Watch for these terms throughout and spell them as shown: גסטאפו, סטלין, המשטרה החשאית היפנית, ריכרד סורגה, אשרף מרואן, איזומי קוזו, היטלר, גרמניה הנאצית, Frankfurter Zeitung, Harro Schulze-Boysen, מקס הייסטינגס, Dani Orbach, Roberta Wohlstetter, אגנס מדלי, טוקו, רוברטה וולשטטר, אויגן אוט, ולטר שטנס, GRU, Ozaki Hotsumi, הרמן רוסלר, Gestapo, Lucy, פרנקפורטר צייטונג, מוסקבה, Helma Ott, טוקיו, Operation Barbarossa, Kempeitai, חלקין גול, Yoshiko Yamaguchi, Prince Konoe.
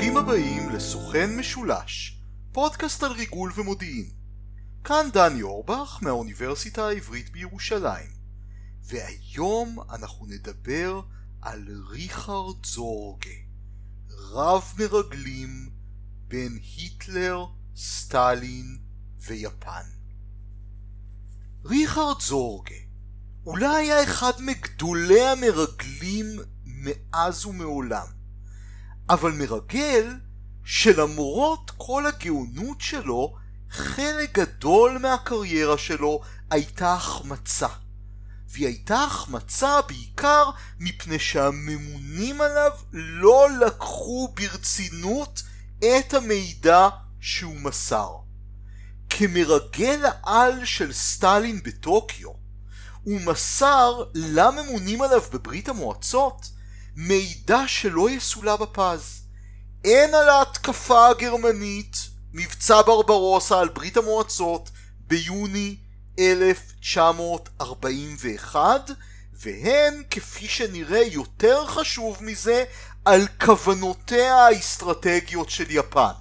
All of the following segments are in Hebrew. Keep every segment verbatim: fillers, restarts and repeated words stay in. ברוכים הבאים לסוכן משולש, פודקאסט על ריגול ומודיעין. כאן דני אורבך מהאוניברסיטה העברית בירושלים, והיום אנחנו נדבר על ריכרד זורגה, רב מרגלים בין היטלר, סטלין ויפן. ריכרד זורגה אולי היה אחד מגדולי המרגלים מאז ומעולם, אבל מרגל שלמרות כל הגאונות שלו, חלק גדול מהקריירה שלו הייתה החמצה. והיא הייתה החמצה בעיקר מפני שהממונים עליו לא לקחו ברצינות את המידע שהוא מסר. כמרגל העל של סטלין בטוקיו, הוא מסר לממונים עליו בברית המועצות מידע שלא יסולא בפז, הן על ההתקפה הגרמנית, מבצע ברברוסה על ברית המועצות ביוני אלף תשע מאות ארבעים ואחת, והן, כפי שנראה יותר חשוב מזה, על כוונותיה האסטרטגיות של יפן.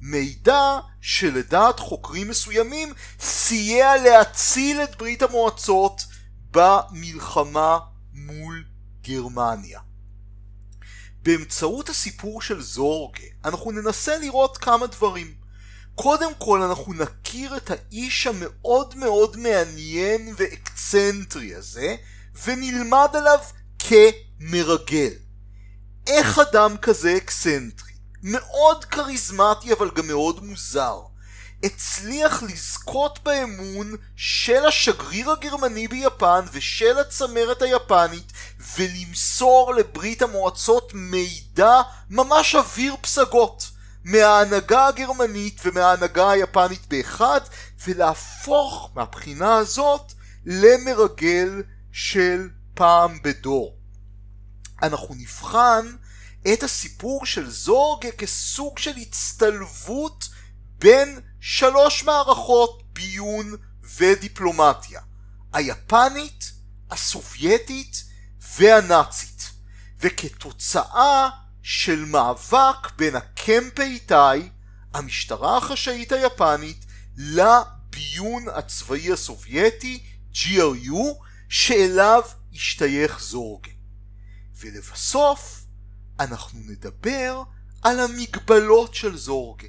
מידע שלדעת חוקרים מסוימים סייע להציל את ברית המועצות במלחמה מול גרמניה. באמצעות הסיפור של זורגה אנחנו ננסה לראות כמה דברים. קודם כל אנחנו נכיר את האיש המאוד מאוד מעניין ואקצנטרי הזה, ונלמד עליו כמרגל. איך אדם כזה אקצנטרי, מאוד כריזמטי אבל גם מאוד מוזר, הצליח לזכות באמון של השגריר הגרמני ביפן ושל הצמרת היפנית, ולמסור לברית המועצות מידע ממש אוויר פסגות מההנהגה הגרמנית ומההנהגה היפנית באחד, ולהפוך מהבחינה הזאת למרגל של פעם בדור. אנחנו נבחן את הסיפור של זורגה כסוג של הצטלבות בין שלוש מערכות ביון ודיפלומטיה, היפנית, הסובייטית והנאצית, וכתוצאה של מאבק בין הקמפייטאי, המשטרה החשאית היפנית, לביון הצבאי הסובייטי ג'י אר יו, שאליו השתייך זורגה. ולבסוף אנחנו נדבר על המגבלות של זורגה,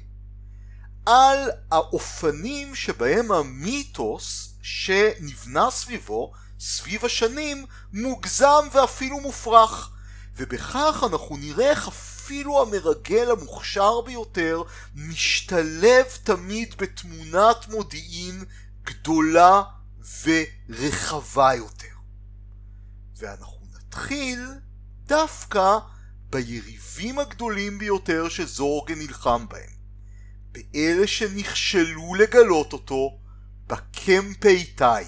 על האופנים שבהם המיתוס שנבנה סביבו, סביב השנים, מוגזם ואפילו מופרך, ובכך אנחנו נראה איך אפילו המרגל המוכשר ביותר משתלב תמיד בתמונת מודיעין גדולה ורחבה יותר. ואנחנו נתחיל דווקא ביריבים הגדולים ביותר שזורגה נלחם בהם, באלה שנכשלו לגלות אותו בקמפייטאי,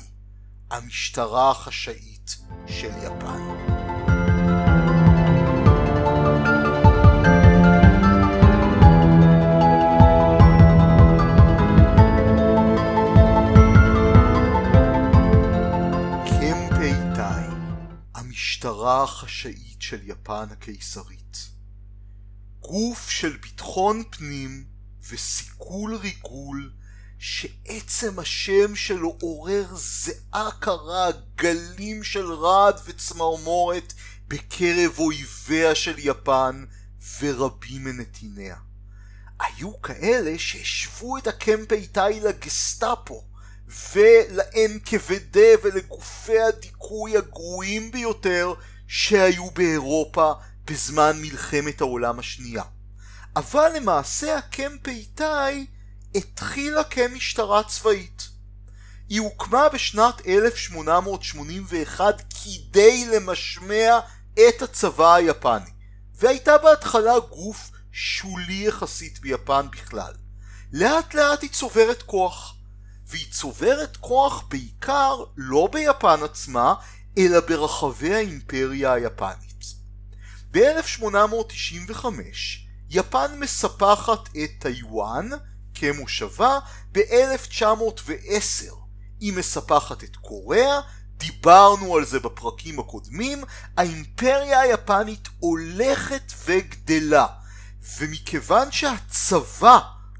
המשטרה החשאית של יפן. קמפייטאי, המשטרה החשאית של יפן הקיסרית, גוף של ביטחון פנים וסיכול ריגול שעצם השם שלו עורר זיעה קרה, גלים של רעד וצמרמורת בקרב אויביה של יפן ורבים מנתיניה. היו כאלה שהשוו את הקמפייטאי לגסטאפו ולאן-כבדה ולגופי הדיכוי הגרועים ביותר שהיו באירופה בזמן מלחמת העולם השנייה. אבל למעשה הקמפייטאי התחילה כמשטרה צבאית. היא הוקמה בשנת אלף שמונה מאות שמונים ואחת כדי למשמע את הצבא היפני, והייתה בהתחלה גוף שולי יחסית ביפן בכלל. לאט לאט היא צוברת כוח, והיא צוברת כוח בעיקר לא ביפן עצמה, אלא ברחבי האימפריה היפנית. ב-אלף שמונה מאות תשעים וחמש יפן מספחת את טיואן כמושבה, ב-אלף תשע מאות ועשר היא מספחת את קוריאה, דיברנו על זה בפרקים הקודמים, האימפריה היפנית הולכת וגדלה, ומכיוון שהצבא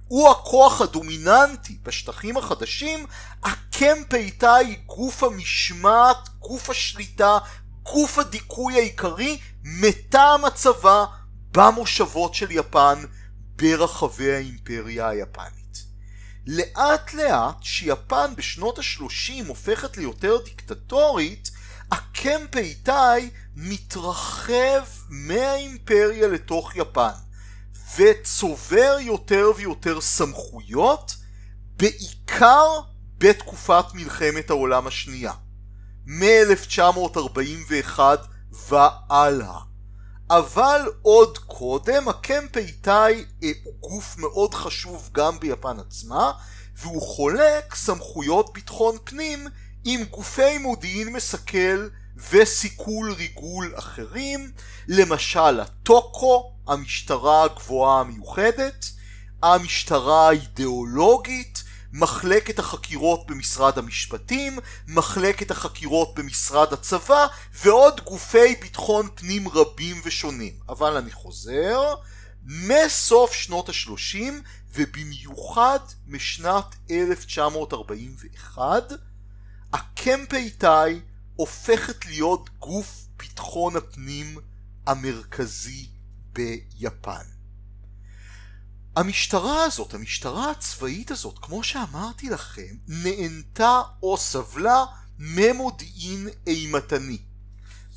הוא הכוח הדומיננטי בשטחים החדשים, הקמפייטאי היא גוף המשמעת, גוף השליטה, גוף הדיכוי העיקרי, מטעם הצבא במושבות של יפן ברחבי האימפריה היפנית. לאט לאט שיפן בשנות ה-שלושים הופכת ליותר דיקטטורית, הקמפייטאי מתרחב מהאימפריה לתוך יפן וצובר יותר ויותר סמכויות, בעיקר בתקופת מלחמת העולם השנייה מ-אלף תשע מאות ארבעים ואחת והלאה. אבל עוד קודם הקמפייטאי הוא גוף מאוד חשוב גם ביפן עצמה, והוא חולק סמכויות ביטחון פנים עם גופי מודיעין מסכל וסיכול ריגול אחרים, למשל הטוקו, המשטרה הגבוהה המיוחדת, המשטרה האידיאולוגית, מחלקת החקירות במשרד המשפטים, מחלקת החקירות במשרד הצבא, ועוד גופי ביטחון פנים רבים ושונים. אבל אני חוזר, מסוף שנות ה-שלושים ובמיוחד משנת אלף תשע מאות ארבעים ואחת, הקמפייטאי הופכת להיות גוף ביטחון הפנים המרכזי ביפן. המשטרה הזאת, המשטרה הצבאית הזאת, כמו שאמרתי לכם, נהנתה או סבלה ממודיעין אימתני.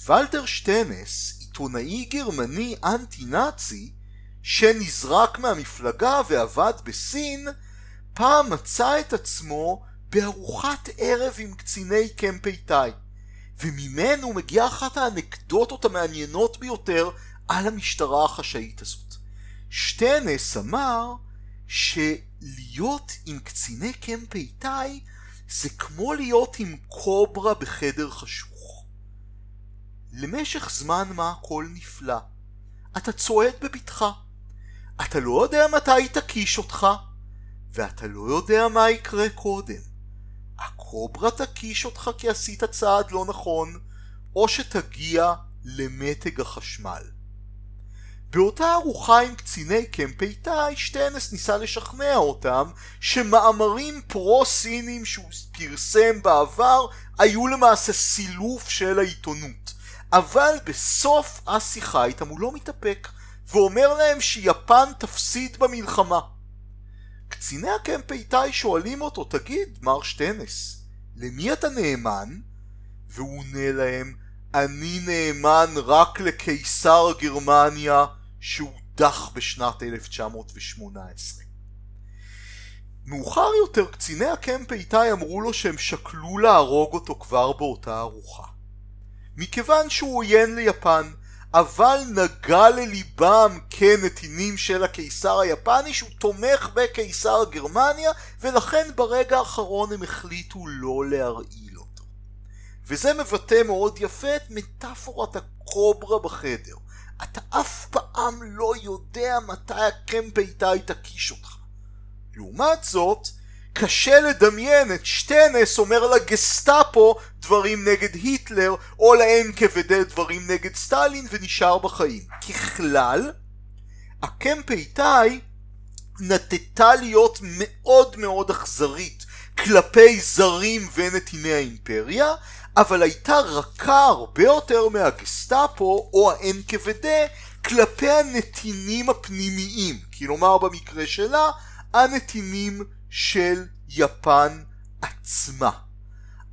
ולטר שטנס, עיתונאי גרמני אנטי-נאצי, שנזרק מהמפלגה ועבד בסין, פעם מצא את עצמו בארוחת ערב עם קציני קמפייטאי, וממנו מגיעה אחת האנקדוטות המעניינות ביותר על המשטרה החשאית הזאת. שטנס אמר שלהיות עם קציני קמפייטאי זה כמו להיות עם קוברה בחדר חשוך. למשך זמן מה הכל נפלא. אתה צועד בביתך. אתה לא יודע מתי תקיש אותך, ואתה לא יודע מה יקרה קודם. הקוברה תקיש אותך כי עשית צעד לא נכון, או שתגיע למתג החשמל. באותה ארוחה עם קציני קמפייטאי, שטנס ניסה לשכנע אותם שמאמרים פרו-סינים שהוא פרסם בעבר היו למעשה סילוף של העיתונות. אבל בסוף השיחה איתם הוא לא מתאפק, ואומר להם שיפן תפסיד במלחמה. קציני הקמפייטאי שואלים אותו, תגיד, מר שטנס, למי אתה נאמן? והוא עונה להם, אני נאמן רק לקיסר גרמניה שהודח בשנת אלף תשע מאות שמונה עשרה. מאוחר יותר קציני הקמפייטאי אמרו לו שהם שקלו להרוג אותו כבר באותה ארוחה, מכיוון שהוא עוין ליפן, אבל נגע לליבם כנתינים של הקיסר היפני שהוא תומך בקיסר גרמניה, ולכן ברגע האחרון הם החליטו לא להרעיל אותו. וזה מבטא מאוד יפה את מטאפורת הקוברה בחדר. אתה אף פעם לא יודע מתי הקמפייטאי תקיש אותך. לעומת זאת, קשה לדמיין את שטנס אומר לגסטאפו דברים נגד היטלר, או ל-אן קיי וי די דברים נגד סטלין, ונשאר בחיים. ככלל, הקמפייטאי נטתה להיות מאוד מאוד אכזרית כלפי זרים ונתיני האימפריה, אבל הייתה רכה הרבה יותר מהגסטאפו או ה-אן קיי וי די כלפי הנתינים הפנימיים, כלומר במקרה שלה הנתינים של יפן עצמה.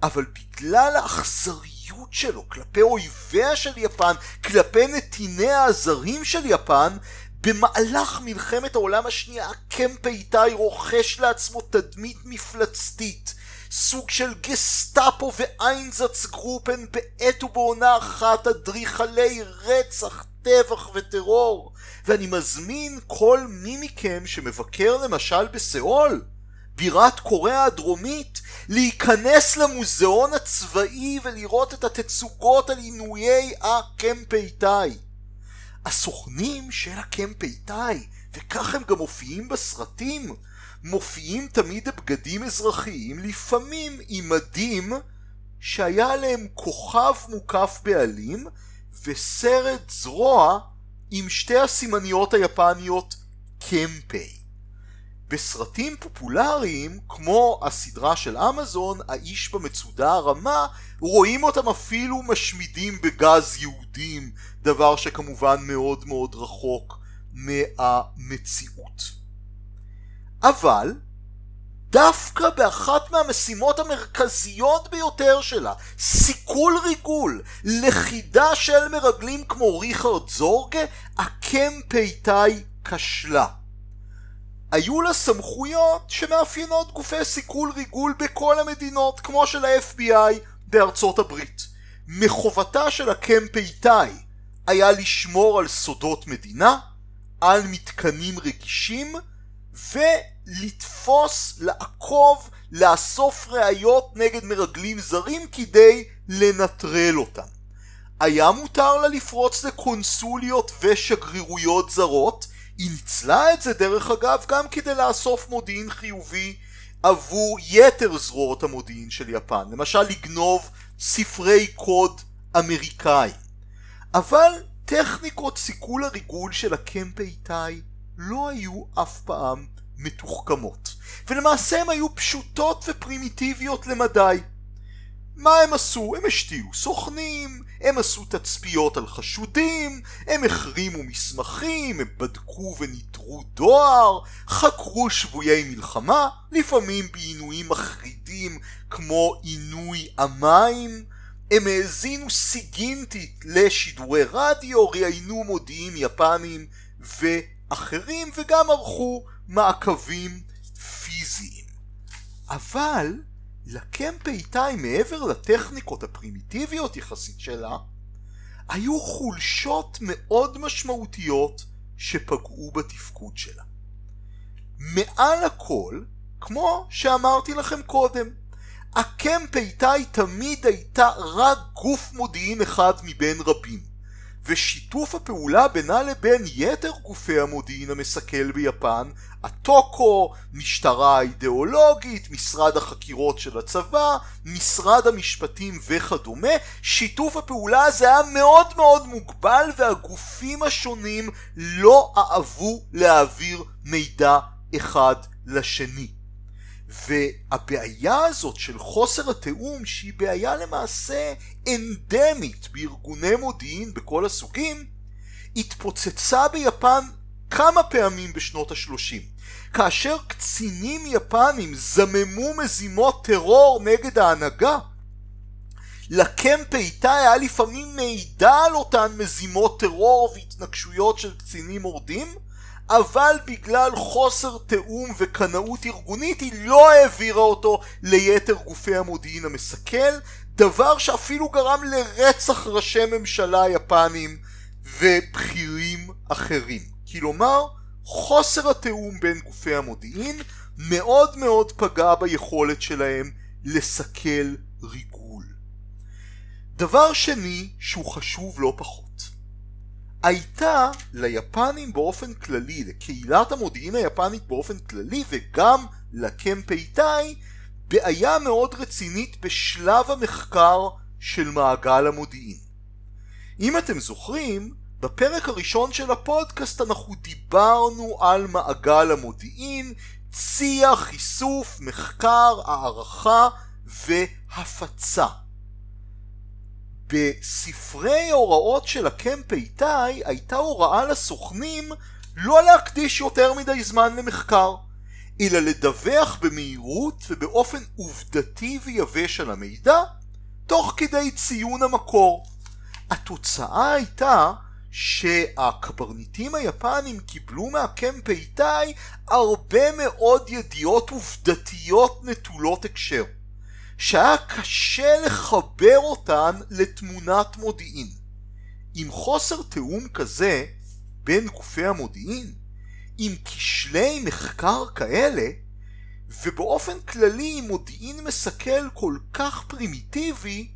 אבל בגלל האכזריות שלו כלפי אויביה של יפן, כלפי נתיני הזרים של יפן, במהלך מלחמת העולם השנייה הקמפייטאי רוכש לעצמו תדמית מפלצתית, סוג של גסטאפו ואיינזץ גרופן בעת ובעונה אחת, אדריכלי רצח, טבח וטרור. ואני מזמין כל מי מכם שמבקר למשל בסאול, בירת קוריאה הדרומית, להיכנס למוזיאון הצבאי ולראות את התצוגות על עינויי הקמפייטאי. הסוכנים של הקמפייטאי, וכך הם גם מופיעים בסרטים, מופיעים תמיד בבגדים אזרחיים, לפעמים עם מדים שהיה להם כוכב מוקף בעלים וסרט זרוע עם שתי הסימניות היפניות קמפיי. בסרטים פופולריים, כמו הסדרה של אמזון, האיש במצודה הרמה, רואים אותם אפילו משמידים בגז יהודים, דבר שכמובן מאוד מאוד רחוק מהמציאות. אבל דווקא באחת מהמשימות המרכזיות ביותר שלה, סיכול ריגול, לכידה של מרגלים כמו ריכרד זורגה, הקמפייטאי כשלה. היו לה סמכויות שמאפיינות גופי סיכול ריגול בכל המדינות, כמו של ה-אף בי איי בארצות הברית. מחובתה של הקמפייטאי היה לשמור על סודות מדינה, על מתקנים רגישים, ולתפוס, לעקוב, לאסוף ראיות נגד מרגלים זרים כדי לנטרל אותם. היה מותר לה לפרוץ לקונסוליות ושגרירויות זרות, היא ניצלה את זה דרך אגב גם כדי לאסוף מודיעין חיובי עבור יתר זרועות המודיעין של יפן, למשל לגנוב ספרי קוד אמריקאי. אבל טכניקות סיכול הריגול של הקמפייטאי לא היו אף פעם מתוחכמות, ולמעשה הן היו פשוטות ופרימיטיביות למדי. מה הם עשו? הם השתיעו סוכנים, הם עשו תצפיות על חשודים, הם החרימו מסמכים, הם בדקו וניטרו דואר, חקרו שבויי מלחמה, לפעמים בעינויים מחרידים כמו עינוי המים, הם האזינו סיגינטית לשידורי רדיו, ראיינו מודיעים יפנים ואחרים, וגם ערכו מעקבים פיזיים. אבל לקמפייטאי, מעבר לטכניקות הפרימיטיביות יחסית שלה, היו חולשות מאוד משמעותיות שפגעו בתפקוד שלה. מעל הכל, כמו שאמרתי לכם קודם, הקמפייטאי תמיד הייתה רק גוף מודיעין אחד מבין רבים, ושיתוף הפעולה בינה לבין יתר גופי המודיעין המסכל ביפן, הטוקו, משטרה האידיאולוגית, משרד החקירות של הצבא, משרד המשפטים וכדומה, שיתוף הפעולה הזה היה מאוד מאוד מוגבל, והגופים השונים לא אהבו להעביר מידע אחד לשני. והבעיה הזאת של חוסר התאום, שהיא בעיה למעשה אנדמית בארגוני מודיעין בכל הסוגים, התפוצצה ביפן כמה פעמים בשנות ה-שלושים, כאשר קצינים יפנים זממו מזימות טרור נגד ההנהגה. לקמפייטאי היה לפעמים מידע על אותן מזימות טרור והתנגשויות של קצינים מורדים, אבל בגלל חוסר תאום וקנאות ארגונית היא לא העבירה אותו ליתר גופי המודיעין המסכל, דבר שאפילו גרם לרצח ראשי ממשלה יפנים ובכירים אחרים. כלומר, חוסר התאום בין גופי המודיעין מאוד מאוד פגע ביכולת שלהם לסכל ריגול. דבר שני שהוא חשוב לא פחות, הייתה ליפנים באופן כללי, לקהילת המודיעין היפנית באופן כללי וגם לקמפייטאי, בעיה מאוד רצינית בשלב המחקר של מעגל המודיעין. אם אתם זוכרים, בפרק הראשון של הפודקאסט אנחנו דיברנו על מעגל המודיעין, צי"ח, איסוף, מחקר, הערכה והפצה. בספרי הוראות של הקמפייטאי הייתה הוראה לסוכנים לא להקדיש יותר מדי זמן למחקר, אלא לדווח במהירות ובאופן עובדתי ויבש על המידע, תוך כדי ציון המקור. התוצאה הייתה שהקברניטים היפנים קיבלו מהקמפייטאי הרבה מאוד ידיעות עובדתיות נטולות הקשר, שהיה קשה לחבר אותן לתמונת מודיעין. עם חוסר תאום כזה בין גופי המודיעין, עם כשלי מחקר כאלה, ובאופן כללי עם מודיעין מסכל כל כך פרימיטיבי,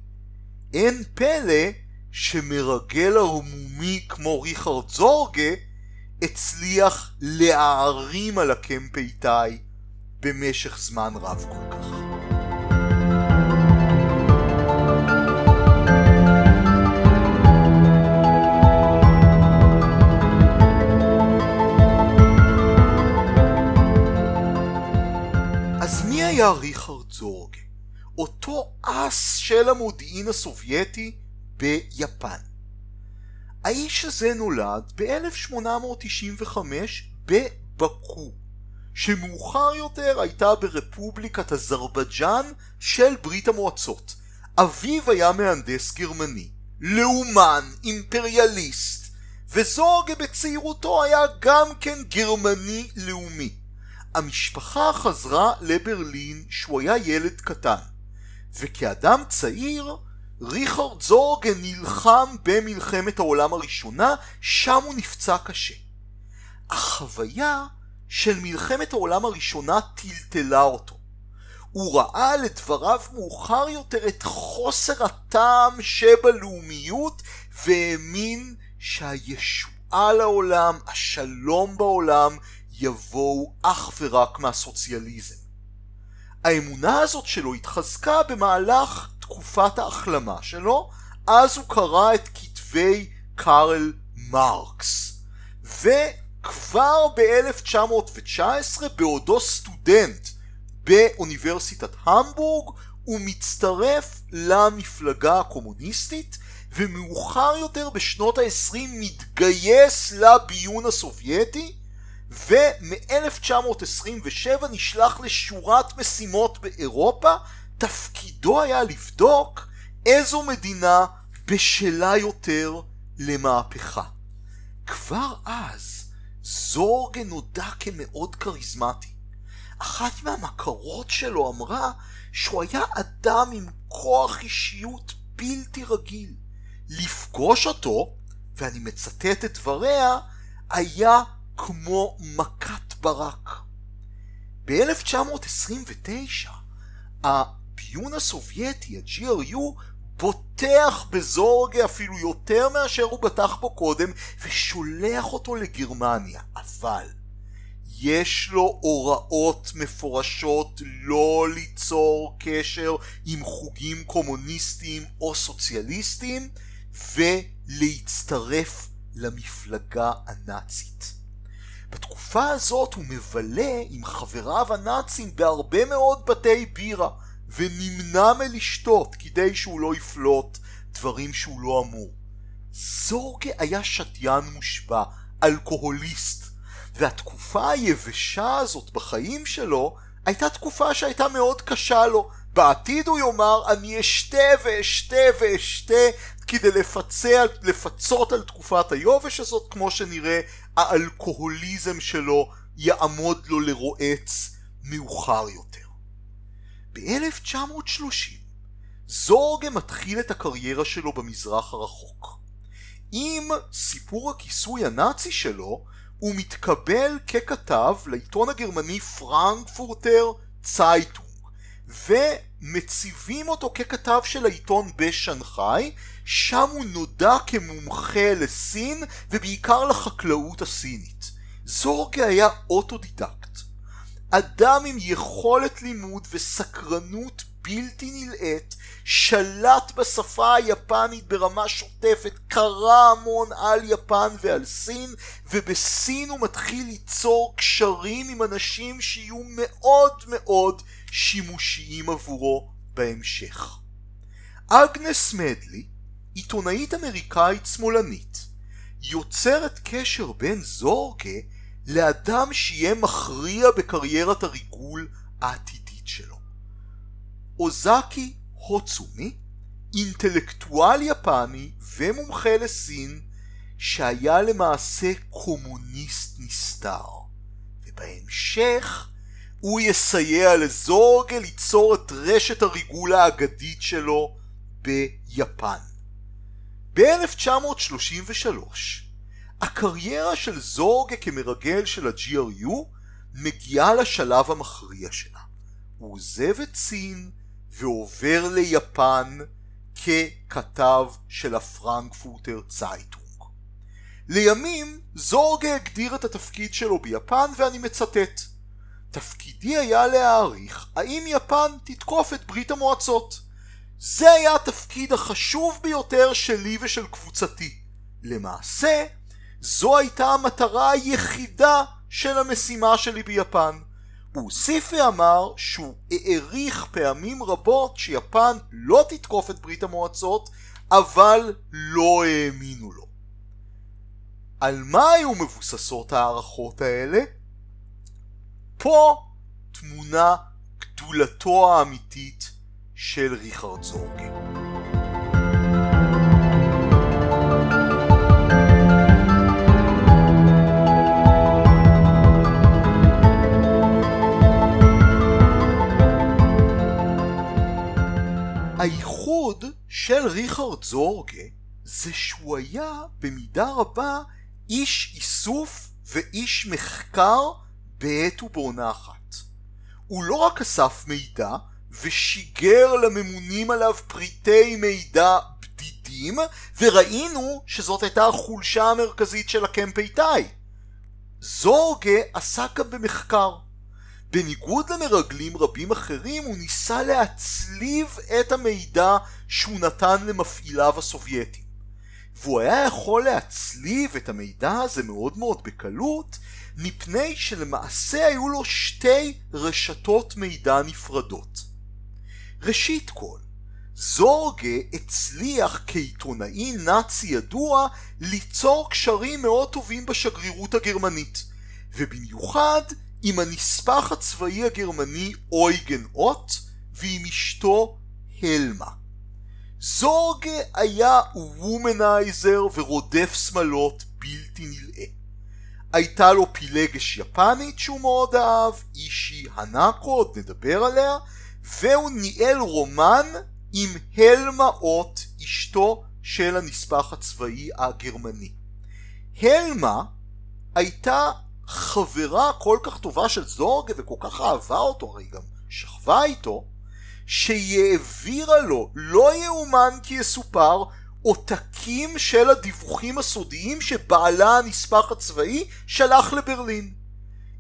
אין פלא שמרגל הרמומי כמו ריכרד זורגה הצליח להערים על הקמפייטאי במשך זמן רב כל כך. היה ריכרד זורגה, אותו אס של המודיעין הסובייטי ביפן. האיש הזה נולד ב-אלף שמונה מאות תשעים וחמש בבקו, שמאוחר יותר הייתה ברפובליקת אזרבייג'אן של ברית המועצות. אביו היה מהנדס גרמני, לאומן, אימפריאליסט, וזורגה בצעירותו היה גם כן גרמני לאומי. המשפחה חזרה לברלין שהוא היה ילד קטן, וכאדם צעיר ריכרד זורגה נלחם במלחמת העולם הראשונה, שם הוא נפצע קשה. החוויה של מלחמת העולם הראשונה טלטלה אותו. הוא ראה לדבריו מאוחר יותר את חוסר הטעם שבלאומיות, והאמין שהישועה לעולם, השלום בעולם, יבואו אך ורק מהסוציאליזם. האמונה הזאת שלו התחזקה במהלך תקופת ההחלמה שלו, אז הוא קרא את כתבי קרל מרקס, וכבר ב-אלף תשע מאות תשע עשרה בעודו סטודנט באוניברסיטת המבורג הוא מצטרף למפלגה הקומוניסטית, ומאוחר יותר בשנות ה-עשרים מתגייס לביון הסובייטי, ומ-אלף תשע מאות עשרים ושבע נשלח לשורת משימות באירופה. תפקידו היה לבדוק איזו מדינה בשלה יותר למהפכה. כבר אז זורגה נודע כמאוד כריזמטי. אחת מהמקרות שלו אמרה שהוא היה אדם עם כוח אישיות בלתי רגיל. לפגוש אותו, ואני מצטט את דבריה, היה כמו מכת ברק. ב-אלף תשע מאות עשרים ותשע הביון הסובייטי, ה-ג'י אר יו, בוטח בזורגה אפילו יותר מאשר הוא בטח בו קודם, ושולח אותו לגרמניה. אבל יש לו הוראות מפורשות לא ליצור קשר עם חוגים קומוניסטיים או סוציאליסטיים, ולהצטרף למפלגה הנאצית. בתקופה הזאת הוא מבלה עם חבריו הנאצים בהרבה מאוד בתי בירה, ונמנע מלשתות כדי שהוא לא יפלוט דברים שהוא לא אמור. זורגה היה שתיין מושבע, אלכוהוליסט, והתקופה היבשה הזאת בחיים שלו הייתה תקופה שהייתה מאוד קשה לו. בעתיד הוא יאמר, אני אשתה ואשתה ואשתה כדי לפצע, לפצות על תקופת היובש הזאת. כמו שנראה, האלכוהוליזם שלו יעמוד לו לרועץ מאוחר יותר. ב-אלף תשע מאות שלושים זורגה מתחיל את הקריירה שלו במזרח הרחוק. עם סיפור הכיסוי הנאצי שלו הוא מתקבל ככתב לעיתון הגרמני פרנקפורטר צייטונג, ומציבים אותו ככתב של העיתון בשנחאי, שם הוא נודע כמומחה לסין ובעיקר לחקלאות הסינית. זורגה היה אוטודידקט, אדם עם יכולת לימוד וסקרנות בלתי נלאית, שלט בשפה היפנית ברמה שוטפת, קרא המון על יפן ועל סין, ובסין הוא מתחיל ליצור קשרים עם אנשים שיהיו מאוד מאוד שימושיים עבורו בהמשך. אגנס מדלי, עיתונאית אמריקאית שמאלנית, יוצרת קשר בין זורגה לאדם שיהיה מכריע בקריירת הריגול העתידית שלו. אוזקי הוצומי, אינטלקטואל יפני ומומחה לסין, שהיה למעשה קומוניסט נסתר, ובהמשך הוא יסייע לזורגה ליצור את רשת הריגול האגדית שלו ביפן. ב-אלף תשע מאות שלושים ושלוש הקריירה של זורגה כמרגל של ה-ג'י אר יו מגיעה לשלב המכריע שלה. הוא עוזב את סין ועובר ליפן ככתב של הפרנקפורטר צייטונג. לימים זורגה הגדיר את התפקיד שלו ביפן, ואני מצטט: תפקידי היה להעריך האם יפן תתקוף את ברית המועצות. זה היה התפקיד החשוב ביותר שלי ושל קבוצתי. למעשה, זו הייתה המטרה היחידה של המשימה שלי ביפן. הוא הוסיף ואמר שהוא העריך פעמים רבות שיפן לא תתקוף את ברית המועצות, אבל לא האמינו לו. על מה היו מבוססות הערכות האלה? פה תמונה גדולתו האמיתית של ריכרד סורגה. הייחוד של ריכרד סורגה זה שהוא היה במידה רבה איש איסוף ואיש מחקר בעת ובעונה אחת. הוא לא רק אסף מידע ושיגר לממונים עליו פריטי מידע בדידים, וראינו שזאת הייתה החולשה המרכזית של הקמפייטאי. זורגה עסק גם במחקר. בניגוד למרגלים רבים אחרים, הוא ניסה להצליב את המידע שהוא נתן למפעיליו הסובייטים. והוא היה יכול להצליב את המידע הזה מאוד מאוד בקלות, מפני שלמעשה היו לו שתי רשתות מידע נפרדות. ראשית כל, זורגה הצליח כעיתונאי נאצי ידוע ליצור קשרים מאוד טובים בשגרירות הגרמנית, ובמיוחד עם הנספח הצבאי הגרמני אויגן אוט ועם אשתו הלמה. זורגה היה וומנייזר ורודף שמלות בלתי נלאה. הייתה לו פילגש יפנית שהוא מאוד אהב, אישי הנאקו, עוד נדבר עליה, והוא ניהל רומן עם הלמה אוט, אשתו של הנספח הצבאי הגרמני. הלמה הייתה חברה כל כך טובה של זורגה וכל כך אהבה אותו, הרי גם שכבה איתו, שיעבירה לו, לא יאומן כי יסופר, עותקים של הדיווחים הסודיים שבעלה הנספח הצבאי שלח לברלין.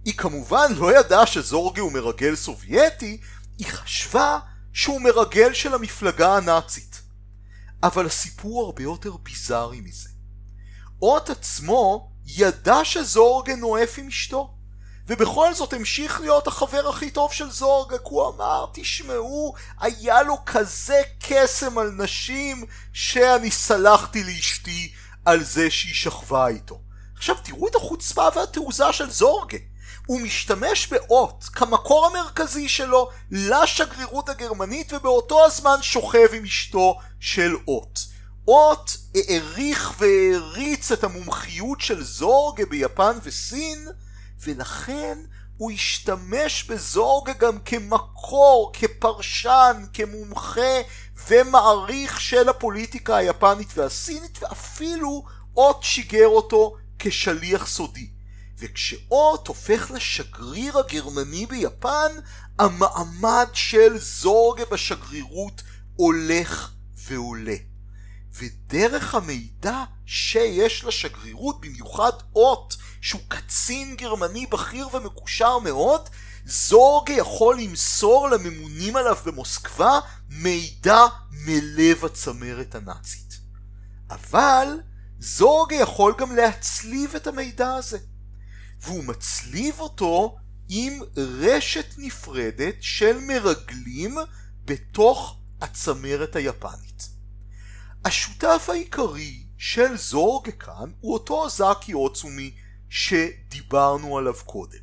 היא כמובן לא ידעה שזורגה הוא מרגל סובייטי, היא חשבה שהוא מרגל של המפלגה הנאצית. אבל הסיפור הרבה יותר ביזרי מזה. אות עצמו ידע שזורגה נואף עם אשתו, ובכל זאת המשיך להיות החבר הכי טוב של זורגה, כי הוא אמר, תשמעו, היה לו כזה קסם על נשים שאני סלחתי לאשתי על זה שהיא שכבה איתו. עכשיו תראו את החוצפה והתעוזה של זורגה. הוא משתמש באות כמקור המרכזי שלו לשגרירות הגרמנית, ובאותו הזמן שוכב עם אשתו של אות. אות העריך והעריץ את המומחיות של זורגה ביפן וסין, ולכן הוא השתמש בזורגה גם כמקור, כפרשן, כמומחה ומעריך של הפוליטיקה היפנית והסינית, ואפילו אות שיגר אותו כשליח סודי. וכשאות הופך לשגריר הגרמני ביפן, המעמד של זורגה בשגרירות הולך ועולה. ודרך המידע שיש לשגרירות, במיוחד אות שהוא קצין גרמני בכיר ומקושר מאוד, זורגה יכול למסור לממונים עליו במוסקבה מידע מלב הצמרת הנאצית. אבל זורגה יכול גם להצליב את המידע הזה, והוא מצליב אותו עם רשת נפרדת של מרגלים בתוך הצמרת היפנית. השותף העיקרי של זורגה כאן הוא אותו אוזקי הוצומי שדיברנו עליו קודם.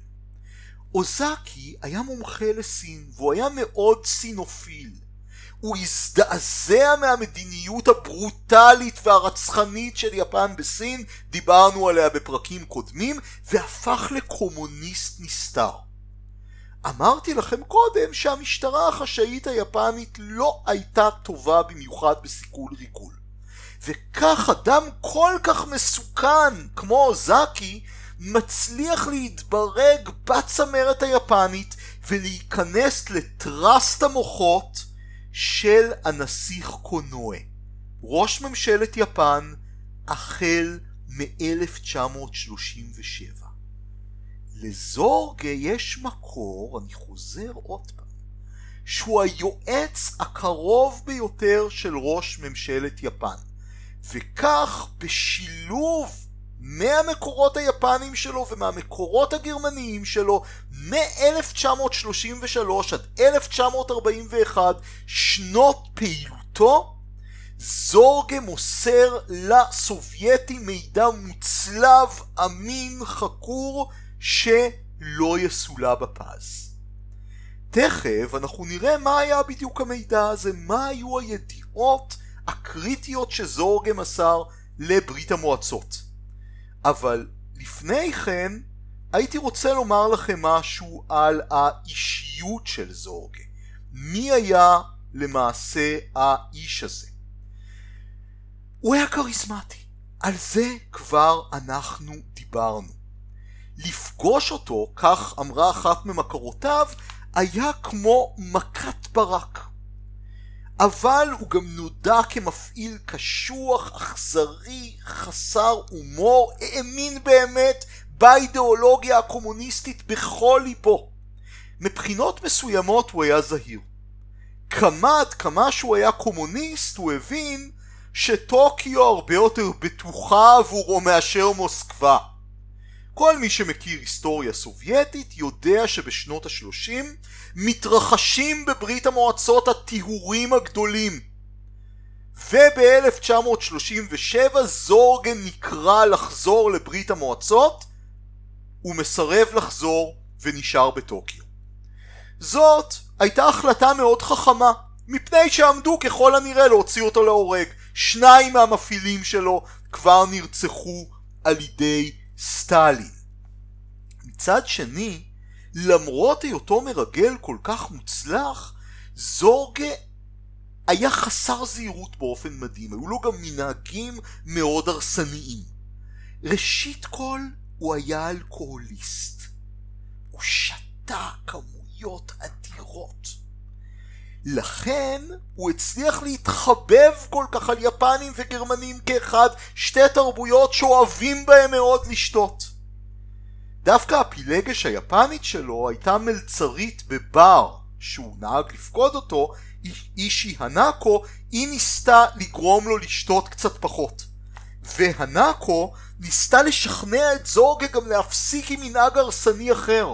אוזקי היה מומחה לסין, והוא היה מאוד סינופיל. הוא הזדעזע מהמדיניות הברוטלית והרצחנית של יפן בסין, דיברנו עליה בפרקים קודמים, והפך לקומוניסט נסתר. אמרתי לכם קודם שהמשטרה החשאית היפנית לא הייתה טובה במיוחד בסיכול ריגול. וכך אדם כל כך מסוכן כמו אוזקי מצליח להתברג בצמרת היפנית ולהיכנס לטרסט המוחות של הנסיך קונואה, ראש ממשלת יפן החל מ-אלף תשע מאות שלושים ושבע. לזורגה יש מקור, אני חוזר עוד פעם, שהוא היועץ הקרוב ביותר של ראש ממשלת יפן, וכך בשילוב מהמקורות היפנים שלו ומהמקורות הגרמניים שלו, מ-אלף תשע מאות שלושים ושלוש עד אלף תשע מאות ארבעים ואחת, שנות פעילותו, זורגה מוסר לסובייטים מידע מוצלב, אמין, חקור, שלא יסולא בפז. תכף אנחנו נראה מה היה בדיוק המידע הזה, מה היו הידיעות הקריטיות שזורגה מסר לברית המועצות. אבל לפני כן הייתי רוצה לומר לכם משהו על האישיות של זורגה. מי היה למעשה האיש הזה? הוא היה קריזמטי, על זה כבר אנחנו דיברנו. לפגוש אותו, כך אמרה אחת ממקורותיו, היה כמו מכת ברק. אבל הוא גם נודע כמפעיל קשוח, אכזרי, חסר הומור, האמין באמת באידיאולוגיה הקומוניסטית בכל ליבו. מבחינות מסוימות הוא היה זהיר. כמה עד כמה שהוא היה קומוניסט, הוא הבין שטוקיו הרבה יותר בטוחה עבורו מאשר מוסקבה. כל מי שמכיר היסטוריה סובייטית יודע שבשנות ה-שלושים מתרחשים בברית המועצות הטיהורים הגדולים. וב-אלף תשע מאות שלושים ושבע זורגה נקרא לחזור לברית המועצות, ומסרב לחזור ונשאר בטוקיו. זאת הייתה החלטה מאוד חכמה, מפני שעמדו ככל הנראה להוציא אותו להורג. שניים מהמפעילים שלו כבר נרצחו על ידי סטלין. מצד שני, למרות היותו מרגל כל כך מוצלח, זורגה היה חסר זהירות באופן מדהים. היו לו גם מנהגים מאוד הרסניים. ראשית כל, הוא היה אלכוהוליסט. הוא שתה כמויות אדירות. לכן הוא הצליח להתחבב כל כך על יפנים וגרמנים כאחד, שתי תרבויות שאוהבים בהם מאוד לשתות. דווקא הפילגש היפנית שלו הייתה מלצרית בבר שהוא נהג לפקוד אותו, אישי הנאקו. היא ניסתה לגרום לו לשתות קצת פחות, והנאקו ניסתה לשכנע את זורגה גם להפסיק עם מנהג הרסני אחר.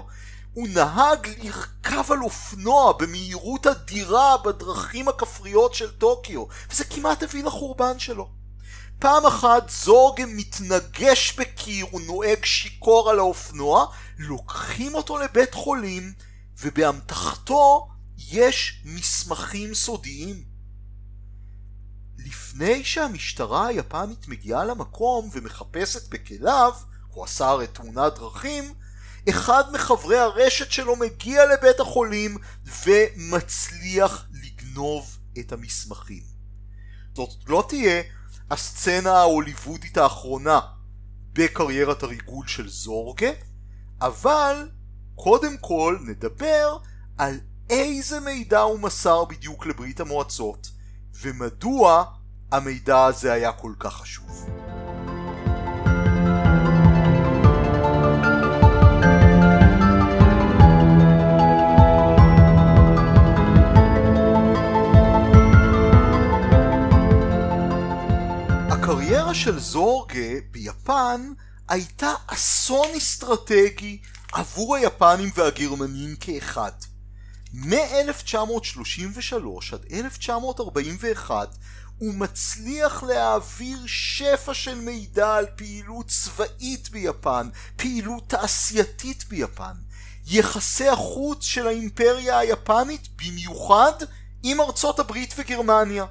הוא נהג לרכב על אופנוע במהירות אדירה בדרכים הכפריות של טוקיו, וזה כמעט הביא לחורבן שלו. פעם אחת זורגה מתנגש בקיר, הוא נוהג שיקור על האופנוע, לוקחים אותו לבית חולים, ובאמתחתו יש מסמכים סודיים. לפני שהמשטרה היפנית מגיעה למקום ומחפשת בכליו, הוא עשה את תאונת דרכים, אחד מחברי הרשת שלו מגיע לבית החולים ומצליח לגנוב את המסמכים. זאת לא תהיה הסצנה ההוליוודית האחרונה בקריירת הריגול של זורגה, אבל קודם כל נדבר על איזה מידע הוא מסר בדיוק לברית המועצות, ומדוע המידע הזה היה כל כך חשוב. הקריירה של זורגה ביפן הייתה אסון אסטרטגי עבור היפנים והגרמנים כאחד. מ-אלף תשע מאות שלושים ושלוש עד אלף תשע מאות ארבעים ואחת הוא מצליח להעביר שפע של מידע על פעילות צבאית ביפן, פעילות תעשייתית ביפן, יחסי החוץ של האימפריה היפנית, במיוחד עם ארצות הברית וגרמניה.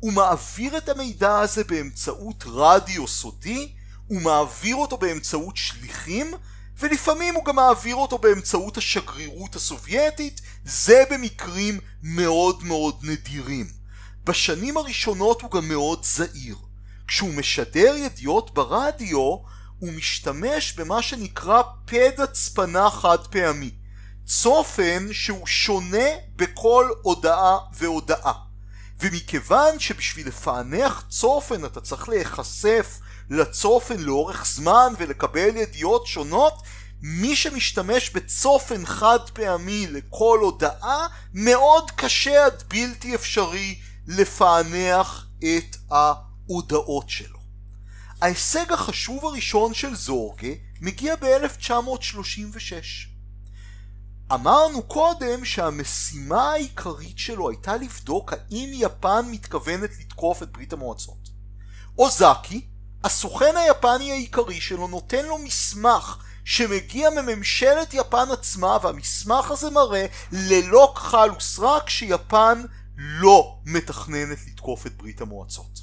הוא מעביר את המידע הזה באמצעות רדיו סודי, הוא מעביר אותו באמצעות שליחים, ולפעמים הוא גם מעביר אותו באמצעות השגרירות הסובייטית, זה במקרים מאוד מאוד נדירים. בשנים הראשונות הוא גם מאוד זהיר. כשהוא משדר ידיעות ברדיו, הוא משתמש במה שנקרא פד הצפנה חד פעמי. צופן שהוא שונה בכל הודעה והודעה. ומכיוון שבשביל לפענח צופן אתה צריך להיחשף לצופן לאורך זמן ולקבל ידיעות שונות, מי שמשתמש בצופן חד פעמי לכל הודעה, מאוד קשה עד בלתי אפשרי לפענח את ההודעות שלו. ההישג החשוב הראשון של זורגה מגיע ב-אלף תשע מאות שלושים ושש. אמרנו קודם שהמשימה העיקרית שלו הייתה לבדוק האם יפן מתכוונת לתקוף את ברית המועצות. אוזקי, הסוכן היפני העיקרי שלו, נותן לו מסמך שמגיע מממשלת יפן עצמה, והמסמך הזה מראה ללא כחל וסרק שיפן לא מתכננת לתקוף את ברית המועצות.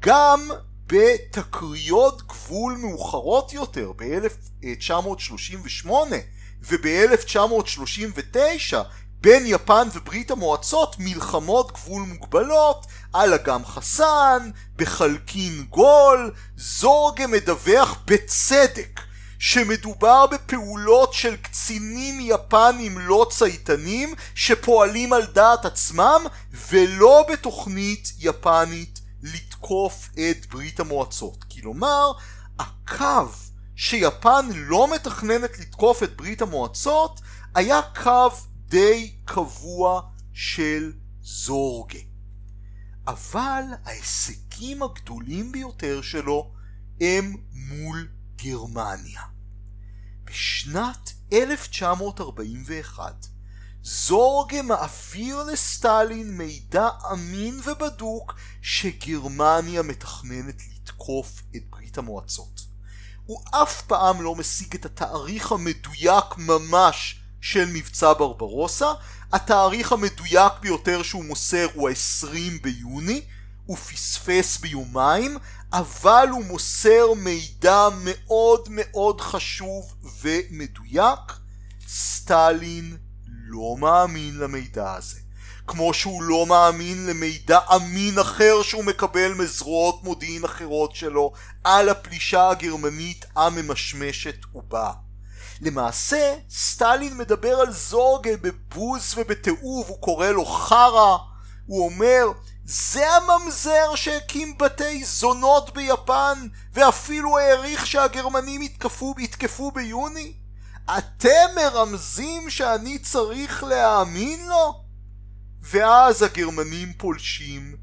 גם בתקריות גבול מאוחרות יותר, ב-אלף תשע מאות שלושים ושמונה וב-אלף תשע מאות שלושים ותשע, בין יפן וברית המועצות מלחמות גבול מוגבלות, על אגם חסן, בחלקין גול. זורגה מדווח בצדק שמדובר בפעולות של קצינים יפנים לא צייתנים שפועלים על דעת עצמם ולא בתוכנית יפנית לתקוף את ברית המועצות. כלומר, הקו שיפן לא מתכננת לתקוף את ברית המועצות היה קו די קבוע של זורגה. אבל ההישגים הגדולים ביותר שלו הם מול גרמניה. בשנת אלף תשע מאות ארבעים ואחת זורגה מעביר לסטלין מידע אמין ובדוק שגרמניה מתכננת לתקוף את ברית המועצות. הוא אף פעם לא משיג את התאריך המדויק ממש של מבצע ברברוסה. התאריך המדויק ביותר שהוא מוסר הוא ה-עשרים ביוני, הוא פספס ביומיים, אבל הוא מוסר מידע מאוד מאוד חשוב ומדויק. סטלין לא מאמין למידע הזה, כמו שהוא לא מאמין למידע אמין אחר שהוא מקבל מזרועות מודיעין אחרות שלו על הפלישה הגרמנית הממשמשת ובאה. למעשה, סטלין מדבר על זורגה בבוז ובתיעוב, הוא קורא לו חרא, הוא אומר, זה הממזר שהקים בתי זונות ביפן ואפילו העריך שהגרמנים יתקפו, יתקפו ביוני? אתם מרמזים שאני צריך להאמין לו? ואז הגרמנים פולשים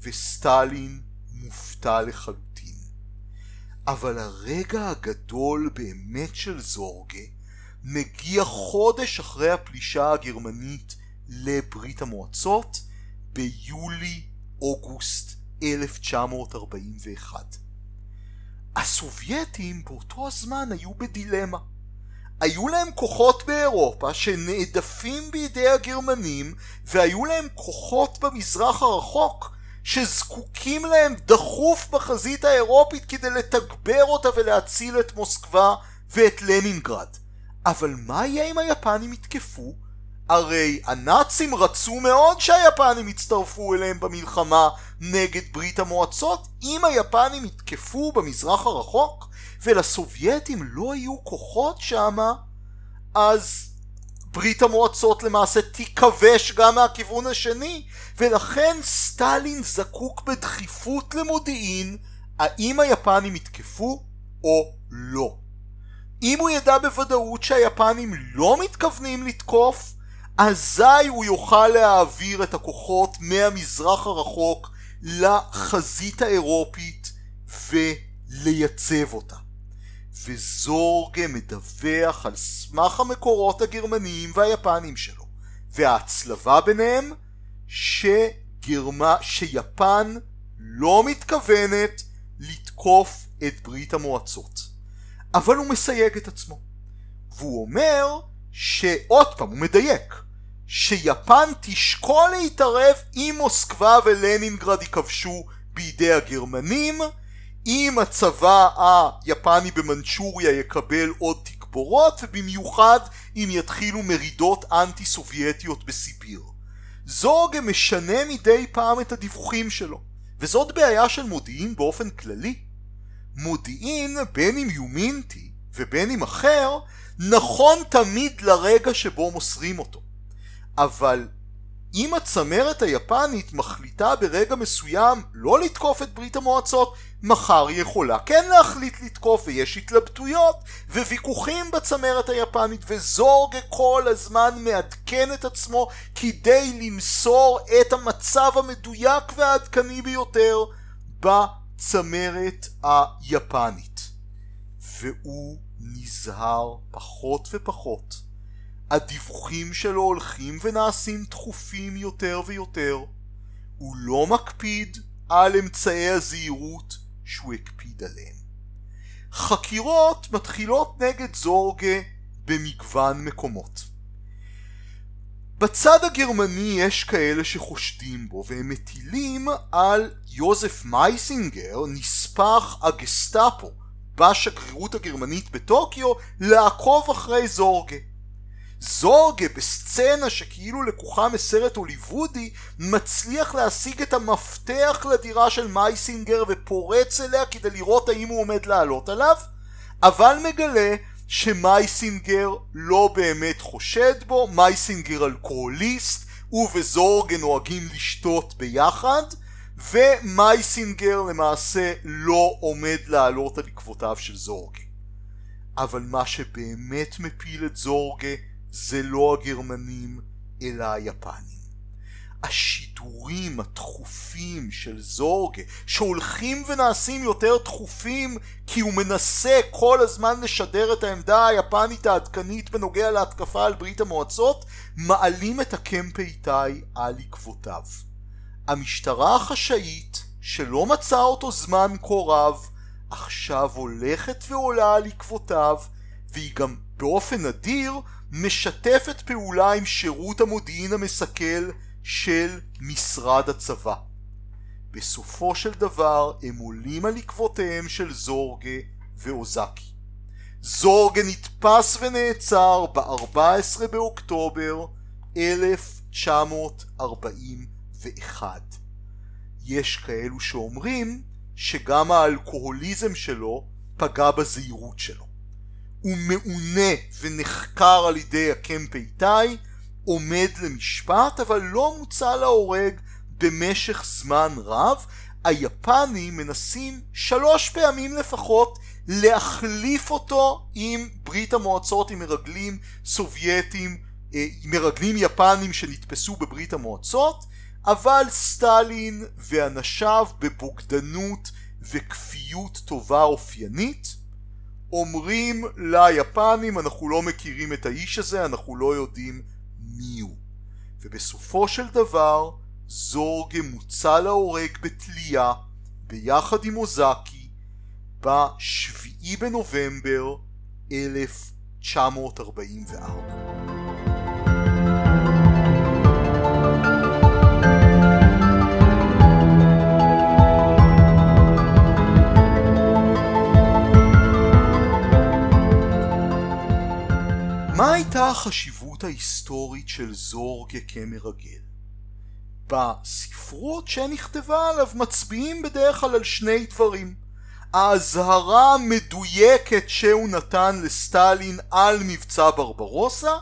וסטלין מופתע לחלוטין. אבל הרגע הגדול באמת של זורגה מגיע חודש אחרי הפלישה הגרמנית לברית המועצות, ביולי-אוגוסט אלף תשע מאות ארבעים ואחת. הסובייטים באותו הזמן היו בדילמה. היו להם כוחות באירופה שנעדפים בידי הגרמנים, והיו להם כוחות במזרח הרחוק שזקוקים להם דחוף בחזית האירופית כדי לתגבר אותה ולהציל את מוסקבה ואת לנינגרד. אבל מה יהיה אם היפנים יתקפו? הרי הנאצים רצו מאוד שהיפנים יצטרפו אליהם במלחמה נגד ברית המועצות. אם היפנים יתקפו במזרח הרחוק ולסובייטים לא היו כוחות שם, אז ברית המועצות למעשה תיכבש גם מהכיוון השני, ולכן סטלין זקוק בדחיפות למודיעין האם היפנים יתקפו או לא. אם הוא ידע בוודאות שהיפנים לא מתכוונים לתקוף, אזי הוא יוכל להעביר את הכוחות מהמזרח הרחוק לחזית האירופית ולייצב אותה. וזורגה מדווח על סמך המקורות הגרמניים והיפנים שלו, וההצלבה ביניהם, שגרמה, שיפן לא מתכוונת לתקוף את ברית המועצות. אבל הוא מסייג את עצמו, והוא אומר שעוד פעם הוא מדייק, שיפן תשקול להתערב אם מוסקבה ולנינגרד יכבשו בידי הגרמנים, אם הצבא היפני במנצ'וריה יקבל עוד תקבורות, ובמיוחד אם יתחילו מרידות אנטי סובייטיות בסיביר. זורגה משנה מדי פעם את הדיווחים שלו, וזאת בעיה של מודיעין באופן כללי. מודיעין, בין אם יומינתי ובין אם אחר, נכון תמיד לרגע שבו מוסרים אותו. אבל אם הצמרת היפנית מחליטה ברגע מסוים לא לתקוף את ברית המועצות, מחר היא יכולה כן להחליט לתקוף, ויש התלבטויות וויכוחים בצמרת היפנית, וזורגה כל הזמן מעדכן את עצמו כדי למסור את המצב המדויק והעדכני ביותר בצמרת הצמרת היפנית, והוא נזהר פחות ופחות. הדיווחים שלו הולכים ונעשים תכופים יותר ויותר. הוא לא מקפיד על אמצעי הזהירות שהוא הקפיד עליהם. חקירות מתחילות נגד זורגה במגוון מקומות. בצד הגרמני יש כאלה שחושדים בו, והם מטילים על יוזף מייסינגר, נספח הגסטאפו בשגרירות הגרמנית בטוקיו, לעקוב אחרי זורגה. זורגה, בסצנה שכאילו לקוחה מסרט הוליוודי, מצליח להשיג את המפתח לדירה של מייסינגר ופורץ אליה כדי לראות האם הוא עומד לעלות עליו, אבל מגלה שמייסינגר לא באמת חושד בו. מייסינגר אלכוהוליסט, הוא וזורגה נוהגים לשתות ביחד, ומייסינגר למעשה לא עומד לעלות על עקבותיו של זורגה. אבל מה שבאמת מפיל את זורגה זה לא הגרמנים אלא היפנים. השידורים התכופים של זורגה, שהולכים ונעשים יותר תכופים כי הוא מנסה כל הזמן לשדר את העמדה היפנית העדכנית בנוגע להתקפה על ברית המועצות, מעלים את הקמפייטאי על עקבותיו. המשטרה החשאית שלא מצאה אותו זמן כה רב עכשיו הולכת ועולה על עקבותיו, והיא גם באופן נדיר משתפת פעולה עם שירות המודיעין המסכל של משרד הצבא. בסופו של דבר הם עולים על עקבותיהם של זורגה ואוזקי. זורגה נתפס ונעצר ב-ארבעה עשר באוקטובר אלף תשע מאות ארבעים ואחת. יש כאלו שאומרים שגם האלכוהוליזם שלו פגע בזהירות שלו. הוא מעונה ונחקר על ידי הקמפייטאי, עומד למשפט אבל לא מוצא להורג במשך זמן רב. היפנים מנסים שלוש פעמים לפחות להחליף אותו עם ברית המועצות, עם מרגלים סובייטים, מרגלים יפנים שנתפסו בברית המועצות, אבל סטלין ואנשיו בבוגדנות וכפיות טובה אופיינית אומרים ליפנים, אנחנו לא מכירים את האיש הזה, אנחנו לא יודעים מי הוא. ובסופו של דבר זורגה מוצא להורג בתלייה ביחד עם אוזקי בשביעי בנובמבר אלף תשע מאות ארבעים וארבע. מה הייתה החשיבות ההיסטורית של זורגה כמרגל? בספרות שנכתבה עליו מצביעים בדרך כלל על שני דברים: ההזהרה המדויקת שהוא נתן לסטלין על מבצע ברברוסה,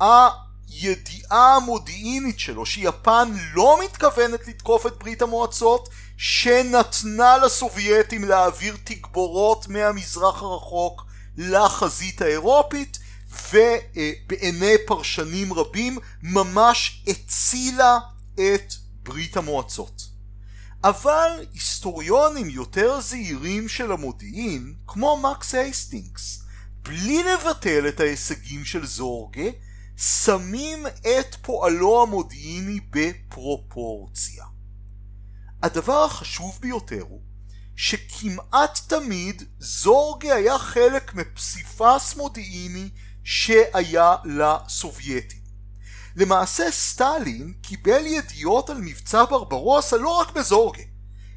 והידיעה המודיעינית שלו שיפן לא מתכוונת לתקוף את ברית המועצות, שנתנה לסובייטים להעביר תגבורות מהמזרח הרחוק לחזית האירופית, ובעיני פרשנים רבים ממש הצילה את ברית המועצות. אבל היסטוריונים יותר זהירים של המודיעין, כמו מקס הייסטינגס, בלי לבטל את ההישגים של זורגה, שמים את פועלו המודיעיני בפרופורציה. הדבר החשוב ביותר הוא שכמעט תמיד זורגה היה חלק מפסיפס מודיעיני שהיה לסובייטים. למעשה סטלין קיבל ידיעות על מבצע ברברוסה לא רק בזורגה,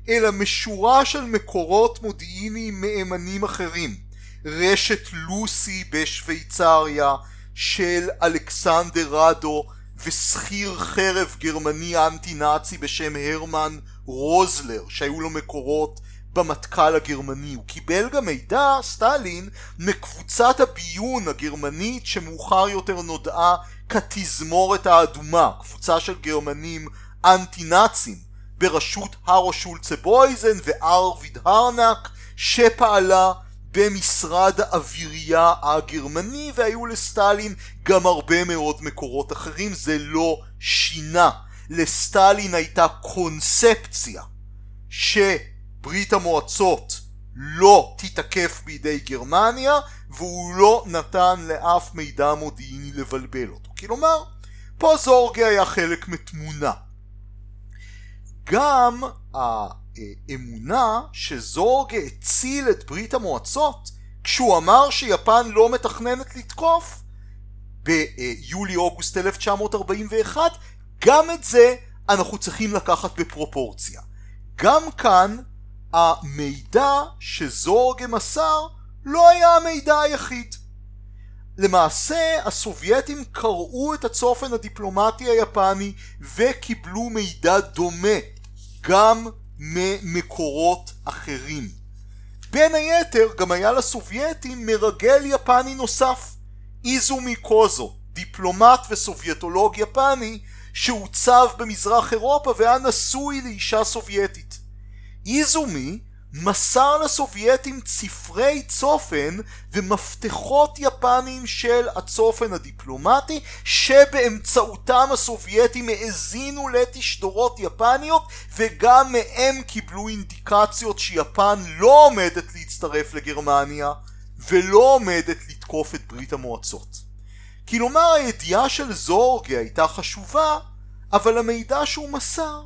אלא משורה של מקורות מודיעיניים מאמנים אחרים. רשת לוסי בשוויצריה, של אלכסנדר רדו וסחיר חרב גרמני אנטי-נאצי בשם הרמן רוסלר, שהיו לו מקורות במטכ"ל הגרמני. הוא קיבל גם מידע, סטלין, מקבוצת הביון הגרמנית שמאוחר יותר נודעה כתזמורת האדומה, קבוצה של גרמנים אנטי-נאצים בראשות הרו שולצה-בויזן וארוויד הרנק, שפעלה במשרד האווירייה הגרמני, והיו לסטלין גם הרבה מאוד מקורות אחרים. זה לא שינה, לסטלין הייתה קונספציה שברית המועצות לא תתקף בידי גרמניה, והוא לא נתן לאף מידע מודיעיני לבלבל אותו. כלומר, פה סורגה היה חלק מתמונה. גם האמונה שסורגה הציל את ברית המועצות, כשהוא אמר שיפן לא מתכננת לתקוף ביולי-אוגוסט אלף תשע מאות ארבעים ואחת, גם את זה אנחנו צריכים לקחת בפרופורציה. גם כאן המידע שסורגה מסר לא היה המידע היחיד. למעשה הסובייטים קראו את הצופן הדיפלומטי היפני וקיבלו מידע דומה גם ממקורות אחרים. בין היתר גם היה לסובייטים מרגל יפני נוסף, איזומי קוזו, דיפלומט וסובייטולוג יפני שהוצב במזרח אירופה והיה נשוי לאישה סובייטית. איזומי מסר לסובייטים צפרי צופן ומפתחות יפנים של הצופן הדיפלומטי, שבאמצעותם הסובייטים האזינו לתשדורות יפניות, וגם מהם קיבלו אינדיקציות שיפן לא עומדת להצטרף לגרמניה ולא עומדת לתקוף את ברית המועצות. כלומר, הידיעה של סורגה הייתה חשובה, אבל המידע שהוא מסר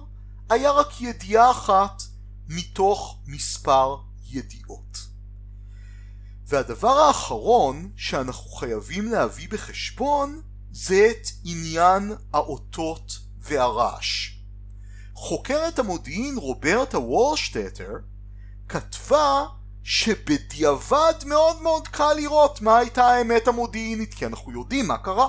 היה רק ידיעה אחת מתוך מספר ידיעות. והדבר האחרון שאנחנו חייבים להביא בחשבון זה את עניין האותות והרעש. חוקרת המודיעין רוברטה וולשטטר כתבה שבדיעבד מאוד מאוד קל לראות מה הייתה האמת המודיעינית, כי אנחנו יודעים מה קרה.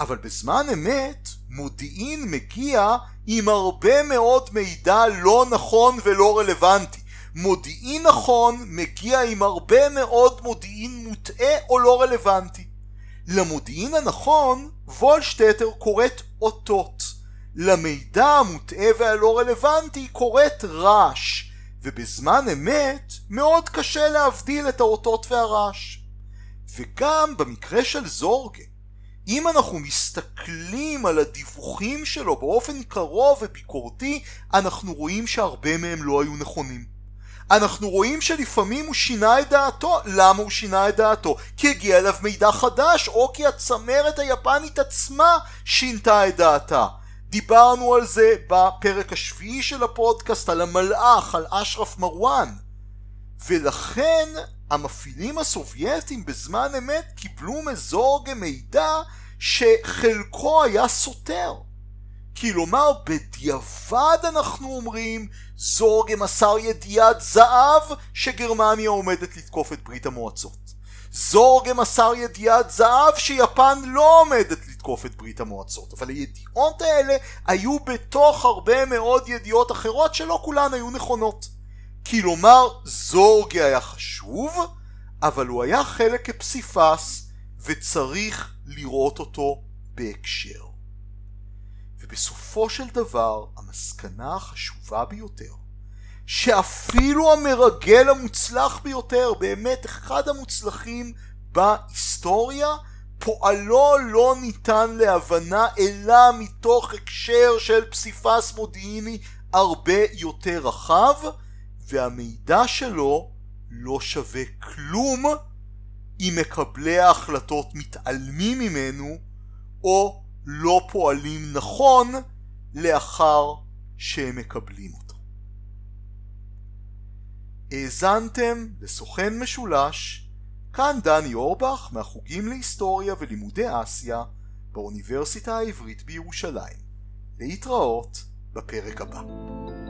אבל בזמן אמת מודיעין מגיע עם הרבה מאוד מידע לא נכון ולא רלוונטי. מודיעין נכון מגיע עם הרבה מאוד מודיעין מוטעה או לא רלוונטי. למודיעין הנכון וולשטטר קוראת אותות, למידע המוטעה והלא רלוונטי קוראת רעש, ובזמן אמת מאוד קשה להבדיל את האותות והרעש. וגם במקרה של סורגה, אם אנחנו מסתכלים על הדיווחים שלו באופן קרוב וביקורתי, אנחנו רואים שהרבה מהם לא היו נכונים. אנחנו רואים שלפעמים הוא שינה את דעתו. למה הוא שינה את דעתו? כי הגיע אליו מידע חדש, או כי הצמרת היפנית עצמה שינתה את דעתה. דיברנו על זה בפרק השביעי של הפודקאסט, על המלאך, על אשרף מרואן. ולכן המפעילים הסובייטים בזמן אמת קיבלו מסורגה מידע שחלקו היה סותר. כלומר, בדיעבד אנחנו אומרים, סורגה מסר ידיעת זהב שגרמניה עומדת לתקוף את ברית המועצות. סורגה מסר ידיעת זהב שיפן לא עומדת לתקוף את ברית המועצות. אבל הידיעות האלה היו בתוך הרבה מאוד ידיעות אחרות שלא כולן היו נכונות. כלומר, סורגה היה חשוב, אבל הוא היה חלק כפסיפס, וצריך לראות אותו בהקשר. ובסופו של דבר, המסקנה החשובה ביותר, שאפילו המרגל המוצלח ביותר, באמת אחד המוצלחים בהיסטוריה, פועלו לא ניתן להבנה, אלא מתוך הקשר של פסיפס מודיעיני הרבה יותר רחב, והמידע שלו לא שווה כלום אם מקבלי ההחלטות מתעלמים ממנו או לא פועלים נכון לאחר שהם מקבלים אותו. האזנתם לסוכן משולש, כאן דני אורבך מהחוגים להיסטוריה ולימודי אסיה באוניברסיטה העברית בירושלים. להתראות בפרק הבא.